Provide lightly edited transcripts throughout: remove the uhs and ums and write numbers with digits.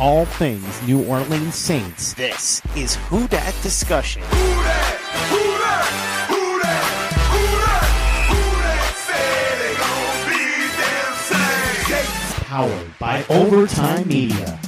All things New Orleans Saints. This is Who Dat Discussion. Who dat? Who dat? Who dat? Who dat? Who dat? Say they gon' be damn Saints. Powered by Overtime Media.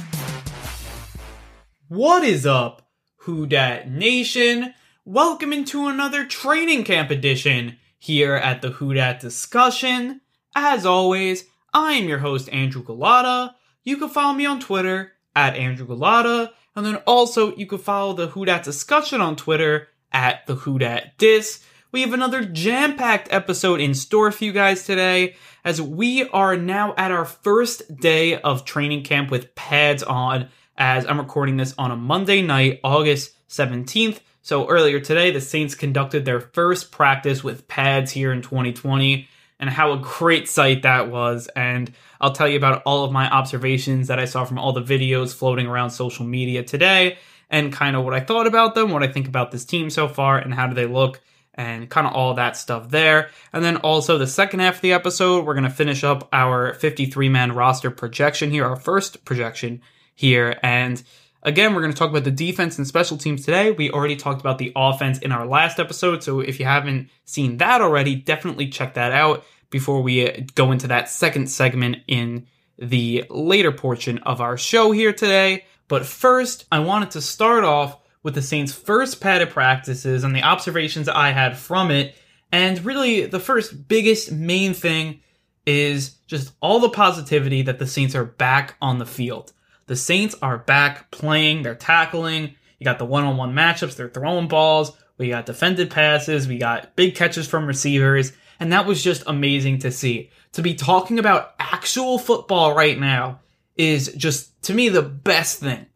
What is up, Who Dat Nation? Welcome into another training camp edition here at the Who Dat Discussion. As always, I am your host, Andrew Gullotta. You can follow me on Twitter at Andrew Gullotta, and then also you can follow the Who Dat Discussion on Twitter at the Who Dat Dis. We have another jam-packed episode in store for you guys today, as we are now at our first day of training camp with pads on, as I'm recording this on a Monday night, August 17th. So earlier today, the Saints conducted their first practice with pads here in 2020. And how a great sight that was. And I'll tell you about all of my observations that I saw from all the videos floating around social media today, and kind of what I thought about them, what I think about this team so far, and how do they look, and kind of all that stuff there. And then also the second half of the episode, we're going to finish up our 53-man roster projection here, our first projection here. And again, we're going to talk about the defense and special teams today. We already talked about the offense in our last episode, so if you haven't seen that already, definitely check that out before we go into that second segment in the later portion of our show here today. But first, I wanted to start off with the Saints' first padded practices and the observations I had from it. And really, the first biggest main thing is just all the positivity that the Saints are back on the field. The Saints are back playing, they're tackling, you got the one-on-one matchups, they're throwing balls, we got defended passes, we got big catches from receivers, and that was just amazing to see. To be talking about actual football right now is just, to me, the best thing.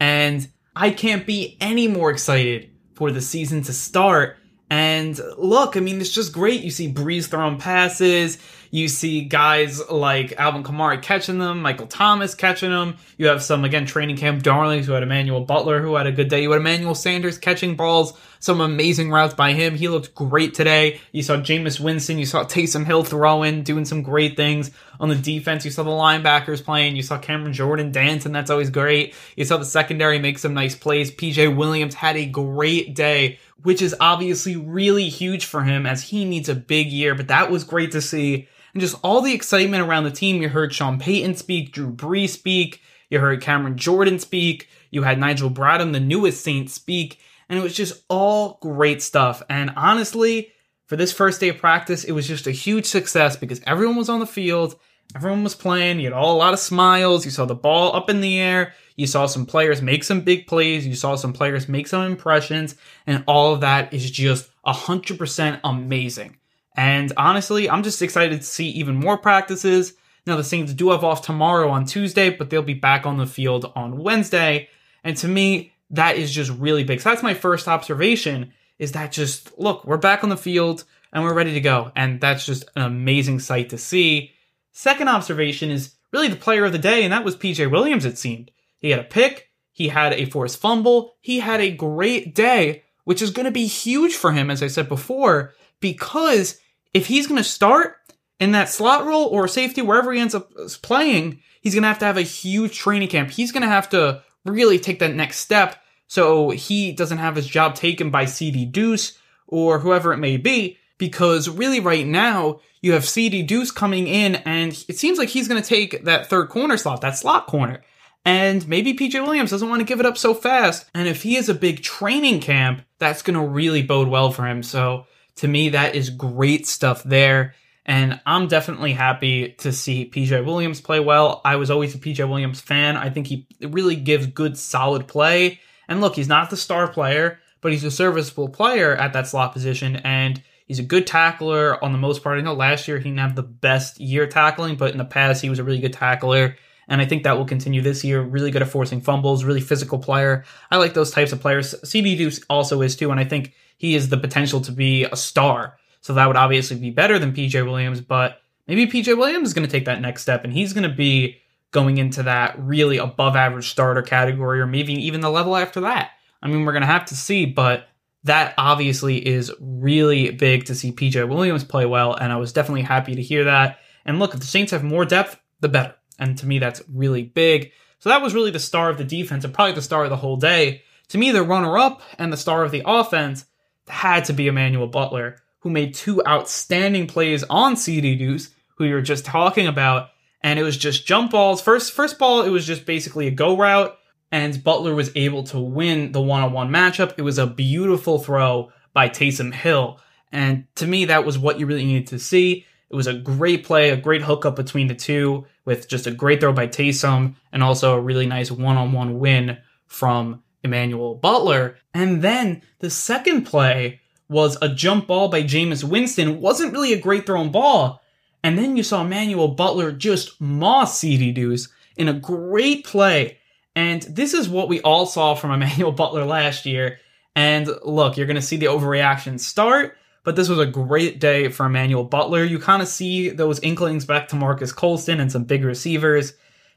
And I can't be any more excited for the season to start. And look, I mean, it's just great. You see Brees throwing passes. You see guys like Alvin Kamara catching them, Michael Thomas catching them. You have some, again, training camp darlings who had Emmanuel Butler, who had a good day. You had Emmanuel Sanders catching balls, some amazing routes by him. He looked great today. You saw Jameis Winston. You saw Taysom Hill throwing, doing some great things on the defense. You saw the linebackers playing. You saw Cameron Jordan dancing. That's always great. You saw the secondary make some nice plays. P.J. Williams had a great day, which is obviously really huge for him as he needs a big year, but that was great to see. And just all the excitement around the team. You heard Sean Payton speak, Drew Brees speak, you heard Cameron Jordan speak, you had Nigel Bradham, the newest Saint, speak, and it was just all great stuff. And honestly, for this first day of practice, it was just a huge success because everyone was on the field, everyone was playing, you had all a lot of smiles, you saw the ball up in the air, you saw some players make some big plays, you saw some players make some impressions, and all of that is just 100% amazing. And honestly, I'm just excited to see even more practices. Now, the Saints do have off tomorrow on Tuesday, but they'll be back on the field on Wednesday. And to me, that is just really big. So that's my first observation, is that just, look, we're back on the field and we're ready to go. And that's just an amazing sight to see. Second observation is really the player of the day, and that was P.J. Williams, it seemed. He had a pick, he had a forced fumble, he had a great day, which is going to be huge for him, as I said before, because if he's going to start in that slot role or safety, wherever he ends up playing, he's going to have a huge training camp. He's going to have to really take that next step so he doesn't have his job taken by CD Deuce or whoever it may be, because really right now you have CD Deuce coming in and it seems like he's going to take that third corner slot, that slot corner. And maybe P.J. Williams doesn't want to give it up so fast. And if he has a big training camp, that's going to really bode well for him. So to me, that is great stuff there. And I'm definitely happy to see P.J. Williams play well. I was always a P.J. Williams fan. I think he really gives good, solid play. And look, he's not the star player, but he's a serviceable player at that slot position. And He's a good tackler on the most part. I know last year he didn't have the best year tackling, but in the past he was a really good tackler. And I think that will continue this year. Really good at forcing fumbles, really physical player. I like those types of players. CD Deuce also is too, and I think he has the potential to be a star. So that would obviously be better than P.J. Williams, but maybe P.J. Williams is going to take that next step, and he's going to be going into that really above-average starter category, or maybe even the level after that. I mean, we're going to have to see, but that obviously is really big to see P.J. Williams play well, and I was definitely happy to hear that. And look, if the Saints have more depth, the better. And to me, that's really big. So that was really the star of the defense and probably the star of the whole day. To me, the runner-up and the star of the offense had to be Emmanuel Butler, who made two outstanding plays on CD Deuce, who you were just talking about. And it was just jump balls. First ball, it was just basically a go route, and Butler was able to win the one-on-one matchup. It was a beautiful throw by Taysom Hill. And to me, that was what you really needed to see. It was a great play, a great hookup between the two with just a great throw by Taysom and also a really nice one-on-one win from Emmanuel Butler. And then the second play was a jump ball by Jameis Winston. It wasn't really a great thrown ball. And then you saw Emmanuel Butler just moss CD Deuce in a great play. And this is what we all saw from Emmanuel Butler last year. And look, you're going to see the overreaction start. But this was a great day for Emmanuel Butler. You kind of see those inklings back to Marcus Colston and some big receivers.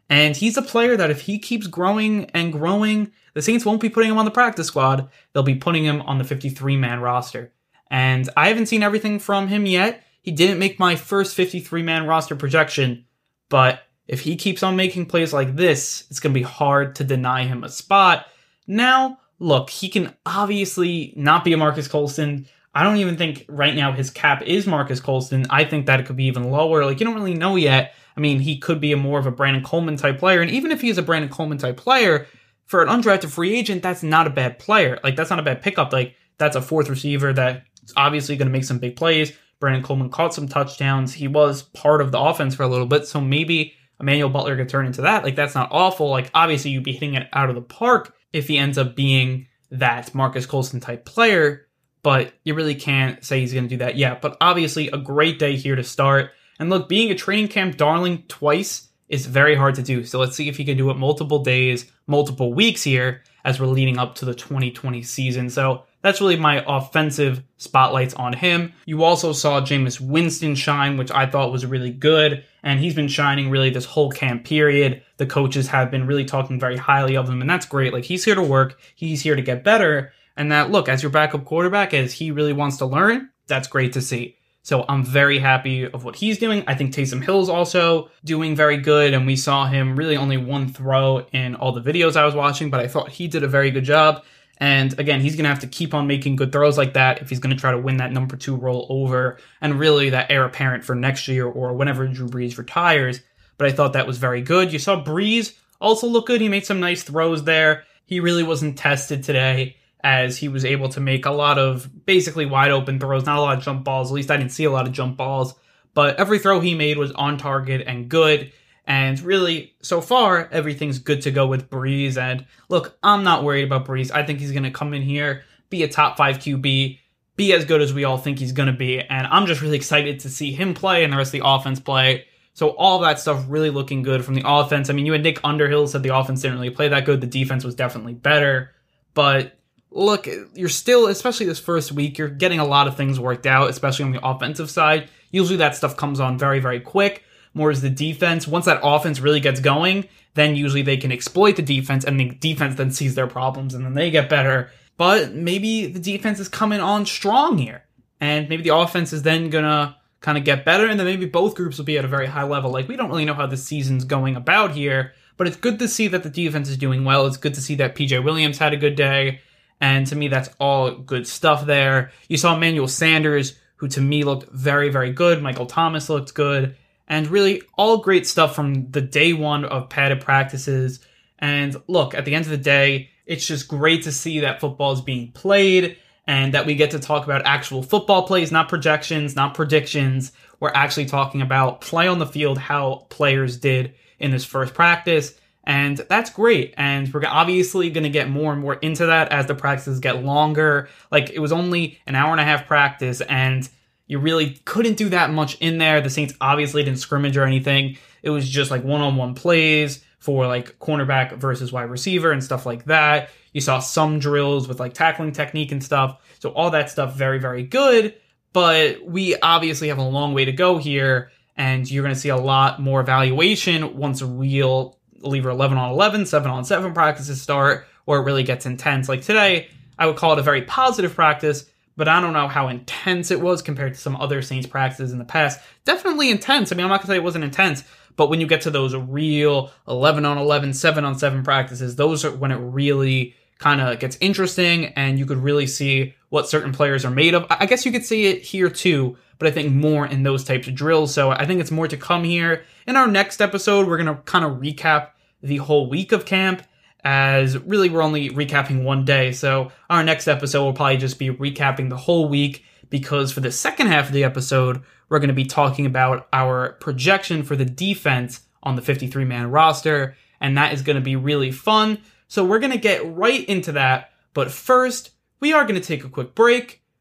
And he's a player that if he keeps growing and growing, the Saints won't be putting him on the practice squad. They'll be putting him on the 53-man roster. And I haven't seen everything from him yet. He didn't make my first 53-man roster projection. But if he keeps on making plays like this, it's going to be hard to deny him a spot. Now, look, he can obviously not be a Marcus Colston. I don't even think right now his cap is Marcus Colston. I think that it could be even lower. Like, you don't really know yet. I mean, he could be a more of a Brandon Coleman type player. And even if he is a Brandon Coleman type player, for an undrafted free agent, that's not a bad player. Like, that's not a bad pickup. Like, that's a fourth receiver that's obviously going to make some big plays. Brandon Coleman caught some touchdowns. He was part of the offense for a little bit. So maybe Emmanuel Butler could turn into that. Like, that's not awful. Like, obviously, you'd be hitting it out of the park if he ends up being that Marcus Colston type player. But you really can't say he's going to do that yet. But obviously, a great day here to start. And look, being a training camp darling twice is very hard to do. So let's see if he can do it multiple days, multiple weeks here as we're leading up to the 2020 season. So that's really my offensive spotlights on him. You also saw Jameis Winston shine, which I thought was really good. And he's been shining really this whole camp period. The coaches have been really talking very highly of him. And that's great. Like, he's here to work. He's here to get better. And that, look, as your backup quarterback, as he really wants to learn, that's great to see. So I'm very happy of what he's doing. I think Taysom Hill's also doing very good, and we saw him really only one throw in all the videos I was watching, but I thought he did a very good job. And again, he's going to have to keep on making good throws like that if he's going to try to win that number two role over and really that heir apparent for next year or whenever Drew Brees retires. But I thought that was very good. You saw Brees also look good. He made some nice throws there. He really wasn't tested today, as he was able to make a lot of basically wide open throws, not a lot of jump balls. At least I didn't see a lot of jump balls, but every throw he made was on target and good. And really, so far, everything's good to go with Brees. And look, I'm not worried about Brees. I think he's going to come in here, be a top five QB, be as good as we all think he's going to be. And I'm just really excited to see him play and the rest of the offense play. So all that stuff really looking good from the offense. I mean, you had Nick Underhill said the offense didn't really play that good. The defense was definitely better, but look, you're still, especially this first week, you're getting a lot of things worked out, especially on the offensive side. Usually that stuff comes on very, very quick. More is the defense. Once that offense really gets going, then usually they can exploit the defense, and the defense then sees their problems, and then they get better. But maybe the defense is coming on strong here, and maybe the offense is then going to kind of get better, and then maybe both groups will be at a very high level. Like, we don't really know how the season's going about here, but it's good to see that the defense is doing well. It's good to see that P.J. Williams had a good day. And to me, that's all good stuff there. You saw Emmanuel Sanders, who to me looked very, very good. Michael Thomas looked good. And really all great stuff from the day one of padded practices. And look, at the end of the day, it's just great to see that football is being played and that we get to talk about actual football plays, not projections, not predictions. We're actually talking about play on the field, how players did in this first practice. And that's great. And we're obviously going to get more and more into that as the practices get longer. Like, it was only an hour and a half practice, and You really couldn't do that much in there. The Saints obviously didn't scrimmage or anything. It was just like one-on-one plays for like cornerback versus wide receiver and stuff like that. You saw some drills with like tackling technique and stuff. So all that stuff, very, very good. But we obviously have a long way to go here. And you're going to see a lot more evaluation once real lever 11 on 11, 7 on 7 practices start, or it really gets intense. Like today, I would call it a very positive practice, but I don't know how intense it was compared to some other Saints practices in the past. Definitely intense. I mean, I'm not going to say it wasn't intense, but when you get to those real 11 on 11, 7 on 7 practices, those are when it really kind of gets interesting and you could really see what certain players are made of. I guess you could see it here too, but I think more in those types of drills. So I think it's more to come here. In our next episode, we're going to kind of recap the whole week of camp, as really we're only recapping one day. So our next episode will probably just be recapping the whole week, because for the second half of the episode, we're going to be talking about our projection for the defense on the 53-man roster, and that is going to be really fun. So we're going to get right into that, but first, we are going to take a quick break.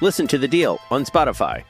Listen to The Deal on Spotify.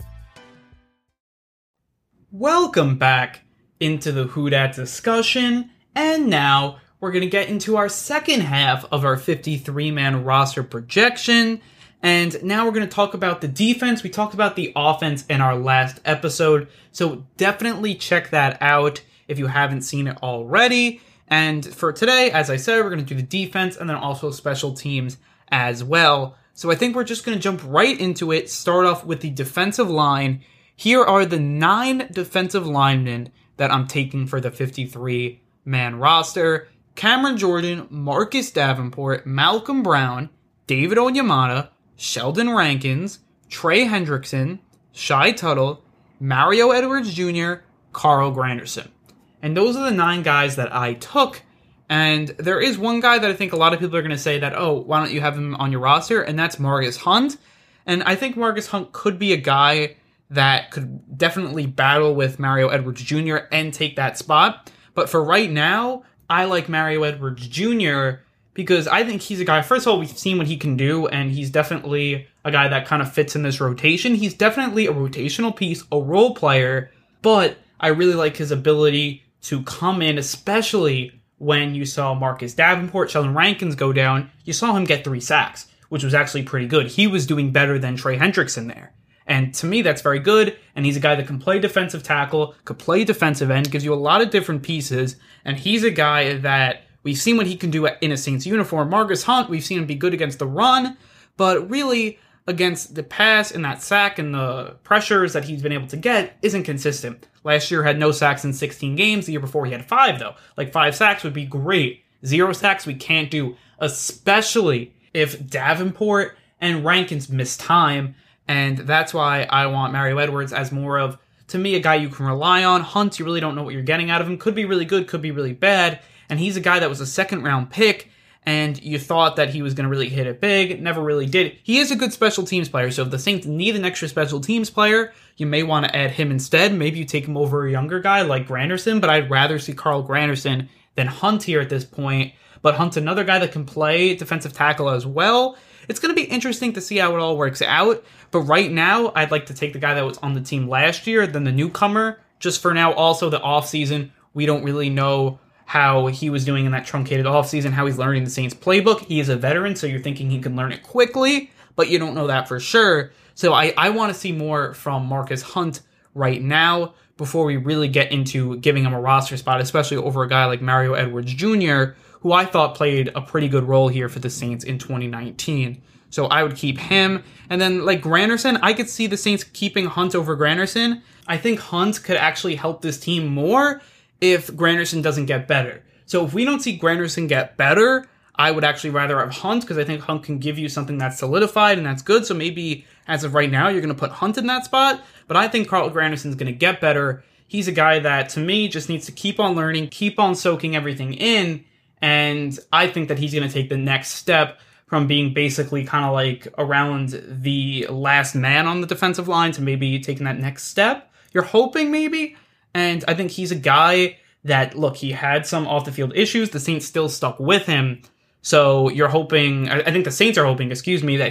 Welcome back into the Who Dat Discussion, and now we're going to get into our second half of our 53-man roster projection, and now we're going to talk about the defense. We talked about the offense in our last episode, so definitely check that out if you haven't seen it already, and for today, as I said, we're going to do the defense and then also special teams as well, so I think we're just going to jump right into it, start off with the defensive line. Here are the 9 defensive linemen that I'm taking for the 53-man roster. Cameron Jordan, Marcus Davenport, Malcolm Brown, David Onyemata, Sheldon Rankins, Trey Hendrickson, Shai Tuttle, Mario Edwards Jr., Carl Granderson. And those are the 9 guys that I took. And there is one guy that I think a lot of people are going to say that, oh, why don't you have him on your roster? And that's Margus Hunt. And I think Margus Hunt could be a guy that could definitely battle with Mario Edwards Jr. and take that spot. But for right now, I like Mario Edwards Jr. because I think he's a guy, first of all, we've seen what he can do, and he's definitely a guy that kind of fits in this rotation. He's definitely a rotational piece, a role player, but I really like his ability to come in, especially when you saw Marcus Davenport, Sheldon Rankins go down. You saw him get 3 sacks, which was actually pretty good. He was doing better than Trey Hendrickson there. And to me, that's very good. And he's a guy that can play defensive tackle, could play defensive end, gives you a lot of different pieces. And he's a guy that we've seen what he can do in a Saints uniform. Margus Hunt, we've seen him be good against the run, but really against the pass and that sack and the pressures that he's been able to get isn't consistent. Last year had no sacks in 16 games. The year before he had 5, though. Like 5 sacks would be great. 0 sacks we can't do, especially if Davenport and Rankins miss time. And that's why I want Mario Edwards as more of, to me, a guy you can rely on. Hunt, you really don't know what you're getting out of him. Could be really good, could be really bad. And he's a guy that was a second-round pick, and you thought that he was going to really hit it big. Never really did. He is a good special teams player, so if the Saints need an extra special teams player, you may want to add him instead. Maybe you take him over a younger guy like Granderson, but I'd rather see Carl Granderson than Hunt here at this point. But Hunt's another guy that can play defensive tackle as well. It's going to be interesting to see how it all works out, but right now, I'd like to take the guy that was on the team last year, then the newcomer. Just for now, also the offseason, we don't really know how he was doing in that truncated offseason, how he's learning the Saints playbook. He is a veteran, so you're thinking he can learn it quickly, but you don't know that for sure. So I want to see more from Margus Hunt right now before we really get into giving him a roster spot, especially over a guy like Mario Edwards Jr., who I thought played a pretty good role here for the Saints in 2019. So I would keep him. And then like Granderson, I could see the Saints keeping Hunt over Granderson. I think Hunt could actually help this team more if Granderson doesn't get better. So if we don't see Granderson get better, I would actually rather have Hunt, because I think Hunt can give you something that's solidified and that's good. So maybe as of right now, you're going to put Hunt in that spot. But I think Carl Granderson's going to get better. He's a guy that, to me, just needs to keep on learning, keep on soaking everything in. And I think that he's going to take the next step from being basically kind of like around the last man on the defensive line to maybe taking that next step. You're hoping maybe. And I think he's a guy that, look, he had some off-the-field issues. The Saints still stuck with him. So you're hoping, I think the Saints are hoping, that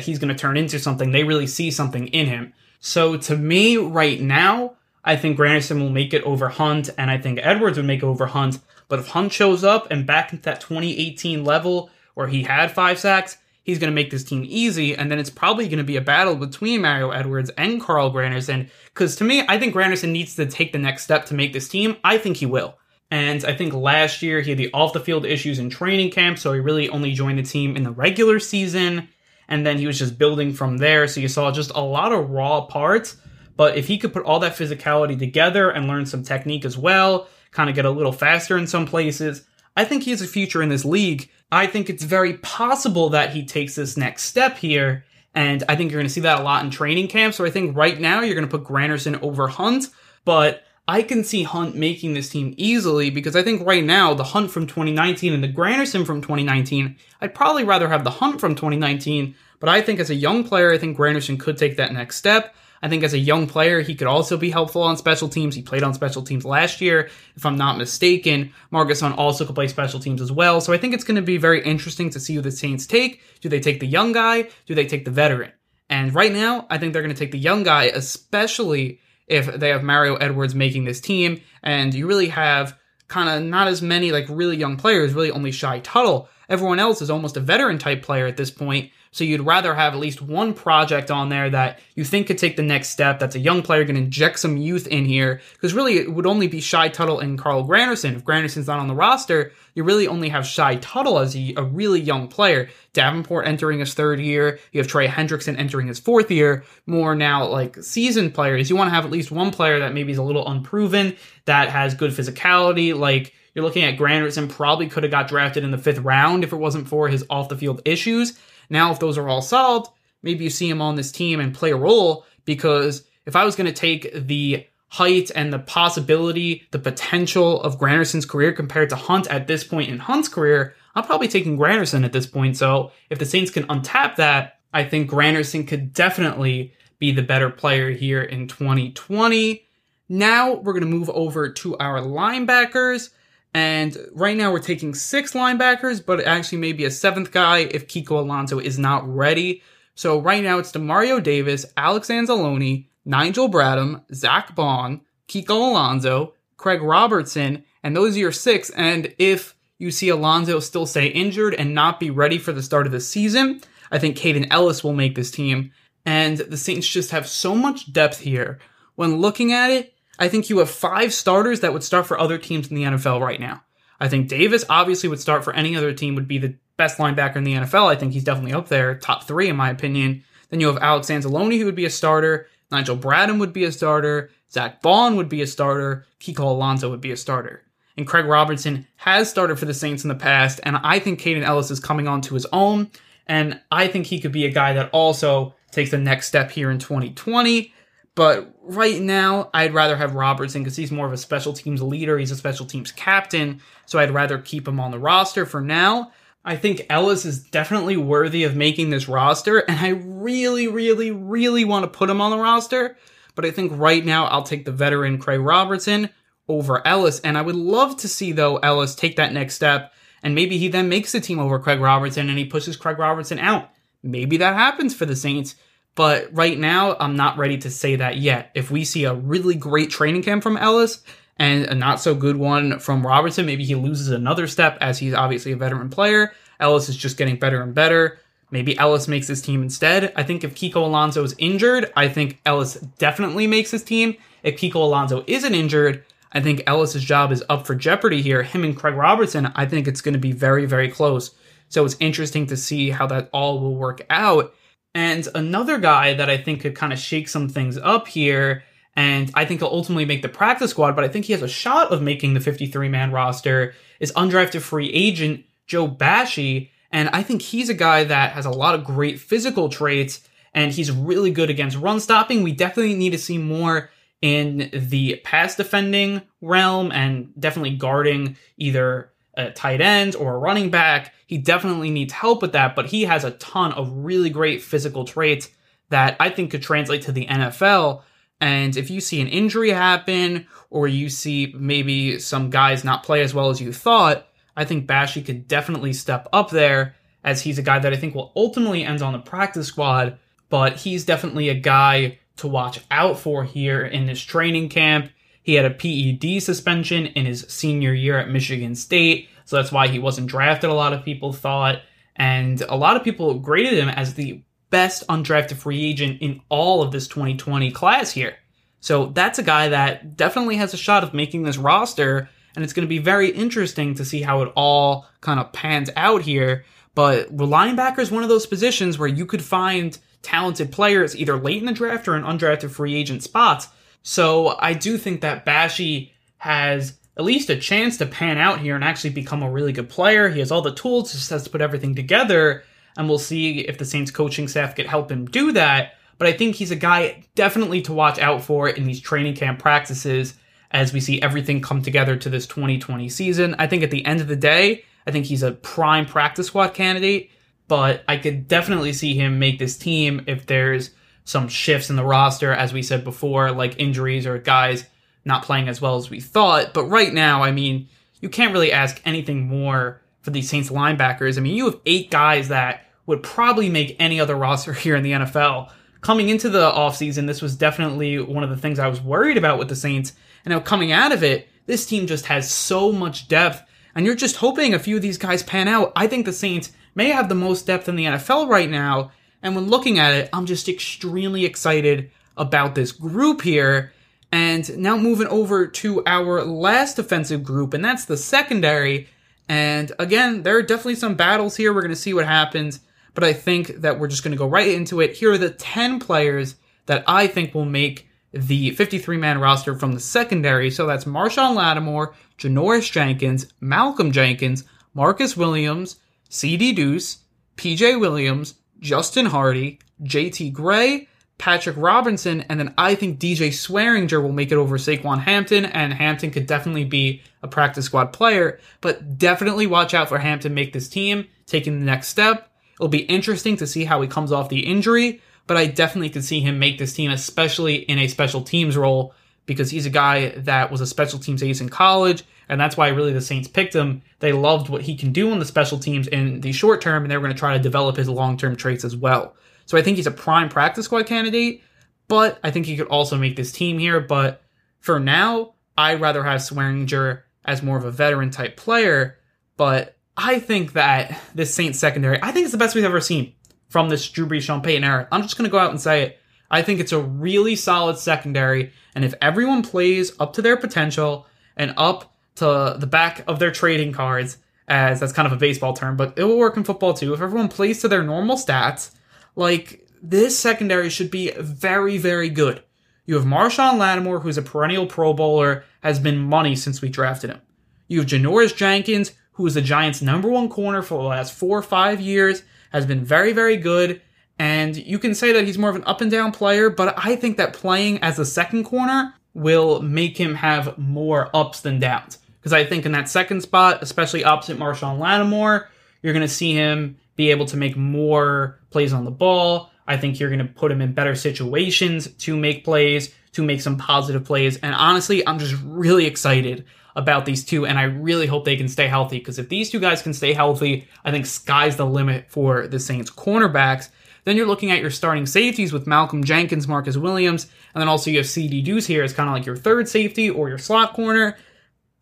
he's going to turn into something. They really see something in him. So to me, right now, I think Granderson will make it over Hunt, and I think Edwards would make it over Hunt. But if Hunt shows up and back into that 2018 level where he had 5 sacks, he's going to make this team easy, and then it's probably going to be a battle between Mario Edwards and Carl Granderson, because to me, I think Granderson needs to take the next step to make this team. I think he will. And I think last year he had the off-the-field issues in training camp, so he really only joined the team in the regular season, and then he was just building from there, so you saw just a lot of raw parts. But if he could put all that physicality together and learn some technique as well, kind of get a little faster in some places, I think he has a future in this league. I think it's very possible that he takes this next step here, and I think you're going to see that a lot in training camp. So I think right now you're going to put Granderson over Hunt, but I can see Hunt making this team easily, because I think right now the Hunt from 2019 and the Granderson from 2019, I'd probably rather have the Hunt from 2019, but I think as a young player, I think Granderson could take that next step. I think as a young player, he could also be helpful on special teams. He played on special teams last year, if I'm not mistaken. Margus Hunt also could play special teams as well. So I think it's going to be very interesting to see who the Saints take. Do they take the young guy? Do they take the veteran? And right now, I think they're going to take the young guy, especially if they have Mario Edwards making this team. And you really have kind of not as many like really young players, really only Shai Tuttle. Everyone else is almost a veteran type player at this point. So you'd rather have at least one project on there that you think could take the next step. That's a young player, going to inject some youth in here. Because really, it would only be Shai Tuttle and Carl Granderson. If Granderson's not on the roster, you really only have Shai Tuttle as a really young player. Davenport entering his third year. You have Trey Hendrickson entering his fourth year. More now like seasoned players. You want to have at least one player that maybe is a little unproven, that has good physicality, like you're looking at Granderson probably could have got drafted in the 5th round if it wasn't for his off-the-field issues. Now, if those are all solved, maybe you see him on this team and play a role, because if I was going to take the height and the possibility, the potential of Granderson's career compared to Hunt at this point in Hunt's career, I'm probably taking Granderson at this point. So if the Saints can untap that, I think Granderson could definitely be the better player here in 2020. Now we're going to move over to our linebackers. And right now we're taking 6 linebackers, but actually maybe a 7th guy if Kiko Alonso is not ready. So right now it's DeMario Davis, Alex Anzalone, Nigel Bradham, Zach Bond, Kiko Alonso, Craig Robertson, and those are your 6. And if you see Alonso still stay injured and not be ready for the start of the season, I think Caden Ellis will make this team. And the Saints just have so much depth here. When looking at it, I think you have 5 starters that would start for other teams in the NFL right now. I think Davis obviously would start for any other team, would be the best linebacker in the NFL. I think he's definitely up there, top 3 in my opinion. Then you have Alex Anzalone, who would be a starter. Nigel Bradham would be a starter. Zach Bond would be a starter. Kiko Alonso would be a starter. And Craig Robertson has started for the Saints in the past, and I think Caden Ellis is coming on to his own, and I think he could be a guy that also takes the next step here in 2020. But right now, I'd rather have Robertson because he's more of a special teams leader. He's a special teams captain, so I'd rather keep him on the roster for now. I think Ellis is definitely worthy of making this roster, and I really, really want to put him on the roster. But I think right now, I'll take the veteran Craig Robertson over Ellis. And I would love to see, though, Ellis take that next step, and maybe he then makes the team over Craig Robertson, and he pushes Craig Robertson out. Maybe that happens for the Saints. But right now, I'm not ready to say that yet. If we see a really great training camp from Ellis and a not so good one from Robertson, maybe he loses another step as he's obviously a veteran player. Ellis is just getting better and better. Maybe Ellis makes his team instead. I think if Kiko Alonso is injured, I think Ellis definitely makes his team. If Kiko Alonso isn't injured, I think Ellis' job is up for jeopardy here. Him and Craig Robertson, I think it's going to be very, very close. So it's interesting to see how that all will work out. And another guy that I think could kind of shake some things up here, and I think he'll ultimately make the practice squad, but I think he has a shot of making the 53-man roster, is undrafted free agent Joe Bachie. And I think he's a guy that has a lot of great physical traits, and he's really good against run stopping. We definitely need to see more in the pass defending realm and definitely guarding either a tight end or a running back. He definitely needs help with that, but he has a ton of really great physical traits that I think could translate to the NFL. And if you see an injury happen or you see maybe some guys not play as well as you thought, I think Bachie could definitely step up there, as he's a guy that I think will ultimately end on the practice squad, but he's definitely a guy to watch out for here in this training camp. He had a PED suspension in his senior year at Michigan State, so that's why he wasn't drafted, a lot of people thought. And a lot of people graded him as the best undrafted free agent in all of this 2020 class here. So that's a guy that definitely has a shot of making this roster, and it's going to be very interesting to see how it all kind of pans out here. But linebacker is one of those positions where you could find talented players either late in the draft or in undrafted free agent spots. So I do think that Bachie has at least a chance to pan out here and actually become a really good player. He has all the tools, just has to put everything together, and we'll see if the Saints coaching staff could help him do that. But I think he's a guy definitely to watch out for in these training camp practices as we see everything come together to this 2020 season. I think at the end of the day, I think he's a prime practice squad candidate, but I could definitely see him make this team if there's some shifts in the roster, as we said before, like injuries or guys not playing as well as we thought. But right now, I mean, you can't really ask anything more for these Saints linebackers. I mean, you have 8 guys that would probably make any other roster here in the NFL. Coming into the offseason, this was definitely one of the things I was worried about with the Saints. And now coming out of it, this team just has so much depth, and you're just hoping a few of these guys pan out. I think the Saints may have the most depth in the NFL right now, and when looking at it, I'm just extremely excited about this group here. And now moving over to our last defensive group, and that's the secondary. And again, there are definitely some battles here. We're going to see what happens, but I think that we're just going to go right into it. Here are the 10 players that I think will make the 53-man roster from the secondary. So that's Marshawn Lattimore, Janoris Jenkins, Malcolm Jenkins, Margus Williams, CD Deuce, P.J. Williams, Justin Hardy, JT Gray, Patrick Robinson, and then I think DJ Swearinger will make it over Saquon Hampton, and Hampton could definitely be a practice squad player, but definitely watch out for Hampton make this team, taking the next step. It'll be interesting to see how he comes off the injury, but I definitely could see him make this team, especially in a special teams role, because he's a guy that was a special teams ace in college, and that's why really the Saints picked him. They loved what he can do on the special teams in the short term, and they were going to try to develop his long-term traits as well. So I think he's a prime practice squad candidate, but I think he could also make this team here. But for now, I'd rather have Swearinger as more of a veteran-type player, but I think that this Saints secondary, I think it's the best we've ever seen from this Drew Brees, Sean Payton era. I'm just going to go out and say it. I think it's a really solid secondary, and if everyone plays up to their potential and up to the back of their trading cards, as that's kind of a baseball term, but it will work in football too. If everyone plays to their normal stats, like, this secondary should be very, very good. You have Marshawn Lattimore, who's a perennial Pro Bowler, has been money since we drafted him. You have Janoris Jenkins, who is the Giants' number one corner for the last 4 or 5 years, has been very, very good. And you can say that he's more of an up and down player, but I think that playing as a second corner will make him have more ups than downs. Because I think in that second spot, especially opposite Marshawn Lattimore, you're going to see him be able to make more plays on the ball. I think you're going to put him in better situations to make plays, to make some positive plays. And honestly, I'm just really excited about these two, and I really hope they can stay healthy, because if these two guys can stay healthy, I think sky's the limit for the Saints cornerbacks. Then you're looking at your starting safeties with Malcolm Jenkins, Marcus Williams, and then also you have CD Deuce here as kind of like your third safety or your slot corner.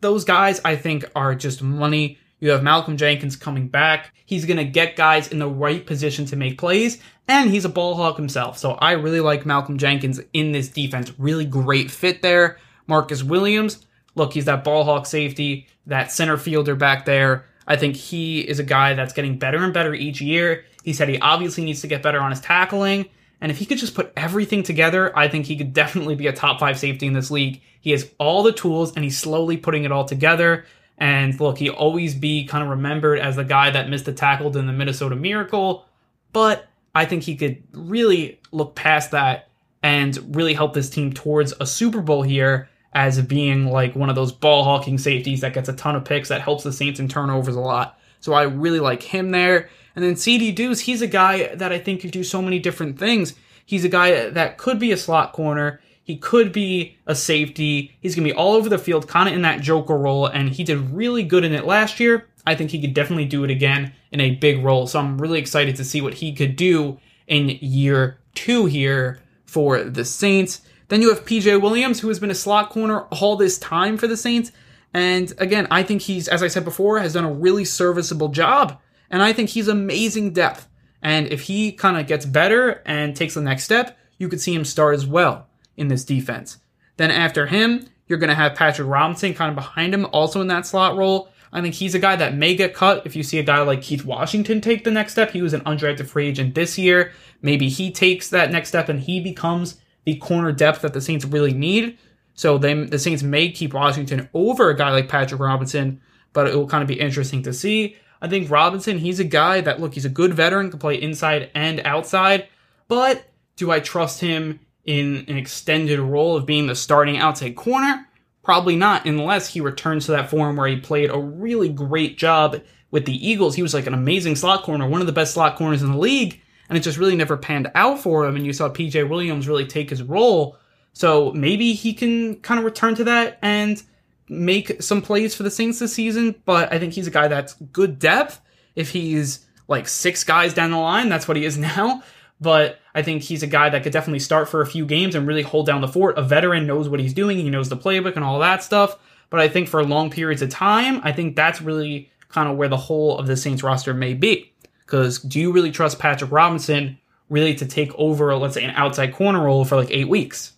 Those guys, I think, are just money. You have Malcolm Jenkins coming back. He's going to get guys in the right position to make plays, and he's a ball hawk himself. So I really like Malcolm Jenkins in this defense. Really great fit there. Margus Williams, look, he's that ball hawk safety, that center fielder back there. I think he is a guy that's getting better and better each year. He said he obviously needs to get better on his tackling. And if he could just put everything together, I think he could definitely be a top 5 safety in this league. He has all the tools, and he's slowly putting it all together. And look, he'll always be kind of remembered as the guy that missed the tackle in the Minnesota Miracle. But I think he could really look past that and really help this team towards a Super Bowl here as being like one of those ball-hawking safeties that gets a ton of picks, that helps the Saints in turnovers a lot. So I really like him there. And then CD Deuce, he's a guy that I think could do so many different things. He's a guy that could be a slot corner. He could be a safety. He's going to be all over the field, kind of in that joker role. And he did really good in it last year. I think he could definitely do it again in a big role. So I'm really excited to see what he could do in year 2 here for the Saints. Then you have P.J. Williams, who has been a slot corner all this time for the Saints. And again, I think he's, as I said before, has done a really serviceable job. And I think he's amazing depth. And if he kind of gets better and takes the next step, you could see him start as well in this defense. Then after him, you're going to have Patrick Robinson kind of behind him, also in that slot role. I think he's a guy that may get cut. If you see a guy like Keith Washington take the next step, he was an undrafted free agent this year. Maybe he takes that next step and he becomes the corner depth that the Saints really need. So the Saints may keep Washington over a guy like Patrick Robinson, but it will kind of be interesting to see. I think Robinson, he's a guy that, look, he's a good veteran, can play inside and outside, but do I trust him in an extended role of being the starting outside corner? Probably not, unless he returns to that form where he played a really great job with the Eagles. He was like an amazing slot corner, one of the best slot corners in the league, and it just really never panned out for him, and you saw P.J. Williams really take his role. So maybe he can kind of return to that and make some plays for the Saints this season, but I think he's a guy that's good depth. If he's like 6 guys down the line, that's what he is now. But I think he's a guy that could definitely start for a few games and really hold down the fort. A veteran knows what he's doing. He knows the playbook and all that stuff. But I think for long periods of time, I think that's really kind of where the whole of the Saints roster may be. Because do you really trust Patrick Robinson really to take over, let's say, an outside corner role for like 8 weeks?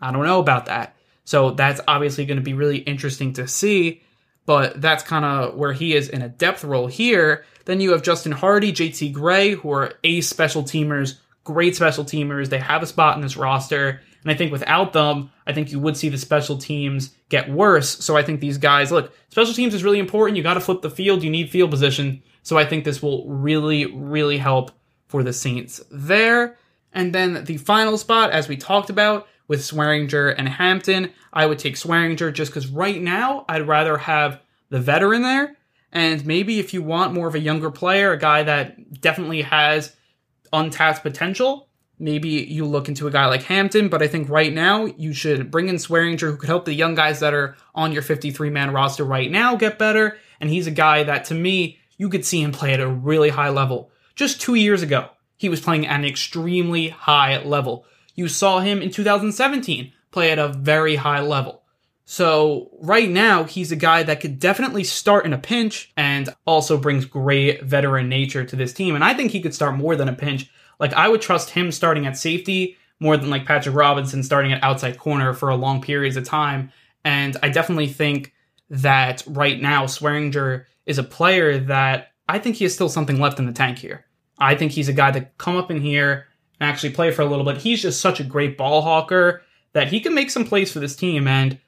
I don't know about that. So that's obviously going to be really interesting to see, but that's kind of where he is in a depth role here. Then you have Justin Hardy, JT Gray, who are ace special teamers, great special teamers. They have a spot in this roster, and I think without them, I think you would see the special teams get worse. So I think these guys, look, special teams is really important. You got to flip the field. You need field position. So I think this will really, really help for the Saints there. And then the final spot, as we talked about, with Swearinger and Hampton, I would take Swearinger just because right now I'd rather have the veteran there. And maybe if you want more of a younger player, a guy that definitely has untapped potential, maybe you look into a guy like Hampton. But I think right now you should bring in Swearinger, who could help the young guys that are on your 53-man roster right now get better. And he's a guy that, to me, you could see him play at a really high level. Just 2 years ago, he was playing at an extremely high level. You saw him in 2017 play at a very high level. So right now, he's a guy that could definitely start in a pinch and also brings great veteran nature to this team. And I think he could start more than a pinch. Like, I would trust him starting at safety more than like Patrick Robinson starting at outside corner for a long periods of time. And I definitely think that right now, Swearinger is a player that I think he has still something left in the tank here. I think he's a guy that come up in here and actually play for a little bit. He's just such a great ball hawker that he can make some plays for this team, and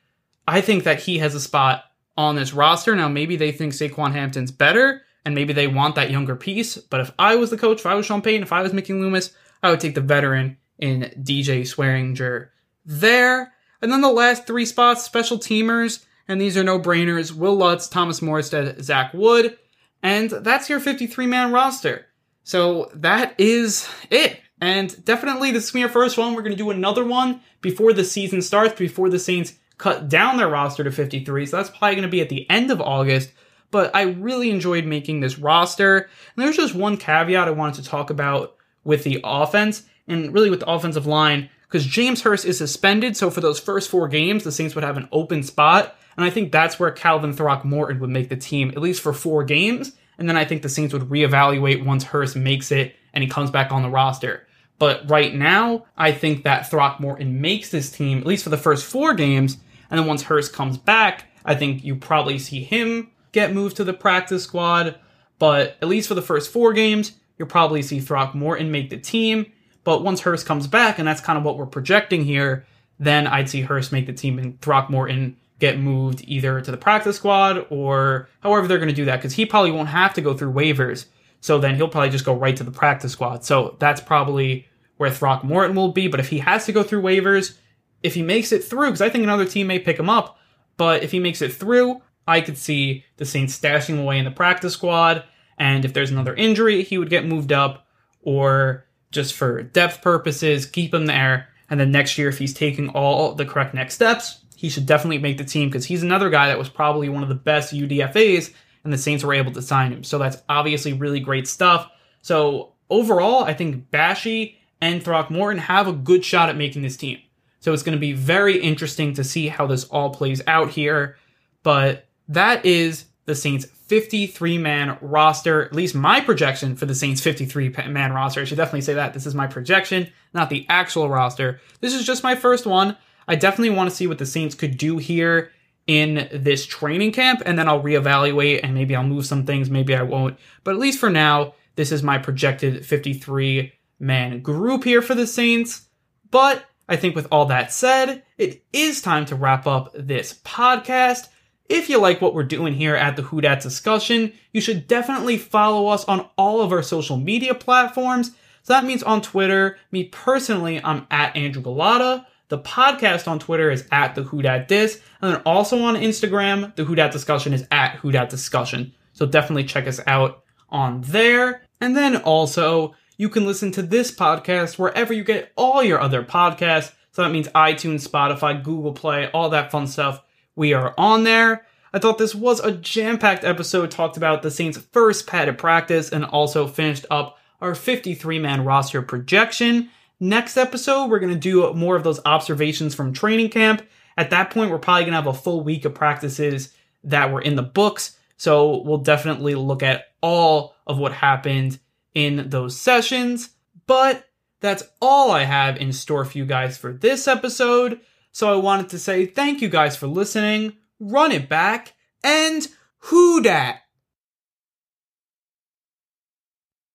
I think that he has a spot on this roster. Now, maybe they think Saquon Hampton's better, and maybe they want that younger piece, but if I was the coach, if I was Sean Payton, if I was Mickey Loomis, I would take the veteran in DJ Swearinger there. And then the last 3 spots, special teamers, and these are no-brainers, Will Lutz, Thomas Morstead, Zach Wood, and that's your 53-man roster. So that is it. And definitely, this is going to be our first one. We're going to do another one before the season starts, before the Saints cut down their roster to 53. So that's probably going to be at the end of August. But I really enjoyed making this roster. And there's just one caveat I wanted to talk about with the offense, and really with the offensive line, because James Hurst is suspended. So for those first 4 games, the Saints would have an open spot And I think that's where Calvin Throckmorton would make the team, at least for 4 games. And then I think the Saints would reevaluate once Hurst makes it and he comes back on the roster. But right now, I think that Throckmorton makes this team, at least for the first 4 games. And then once Hurst comes back, I think you probably see him get moved to the practice squad. But at least for the first 4 games, you'll probably see Throckmorton make the team. But once Hurst comes back, and that's kind of what we're projecting here, then I'd see Hurst make the team and Throckmorton get moved either to the practice squad or however they're going to do that, because he probably won't have to go through waivers. So then he'll probably just go right to the practice squad. So that's probably where Throckmorton will be. But if he has to go through waivers, if he makes it through, because I think another team may pick him up, but if he makes it through, I could see the Saints stashing away in the practice squad. And if there's another injury, he would get moved up, or just for depth purposes, keep him there. And then next year, if he's taking all the correct next steps, he should definitely make the team, because he's another guy that was probably one of the best UDFAs, and the Saints were able to sign him. So that's obviously really great stuff. So overall, I think Bachie and Throckmorton have a good shot at making this team. So it's going to be very interesting to see how this all plays out here. But that is the Saints' 53-man roster, at least my projection for the Saints' 53-man roster. I should definitely say that. This is my projection, not the actual roster. This is just my first one. I definitely want to see what the Saints could do here in this training camp, and then I'll reevaluate, and maybe I'll move some things, maybe I won't. But at least for now, this is my projected 53-man group here for the Saints. But I think with all that said, it is time to wrap up this podcast. If you like what we're doing here at the Who Dat Discussion, you should definitely follow us on all of our social media platforms. So that means on Twitter, me personally, I'm at Andrew Gullotta. The podcast on Twitter is at the Who Dat Dis. And then also on Instagram, the Who Dat Discussion is at Who Dat Discussion. So definitely check us out on there. And then also, you can listen to this podcast wherever you get all your other podcasts. So that means iTunes, Spotify, Google Play, all that fun stuff. We are on there. I thought this was a jam-packed episode. Talked about the Saints' first padded practice and also finished up our 53-man roster projection. Next episode, we're going to do more of those observations from training camp. At that point, we're probably going to have a full week of practices that were in the books. So we'll definitely look at all of what happened in those sessions. But that's all I have in store for you guys for this episode. So I wanted to say thank you guys for listening, run it back, and who dat?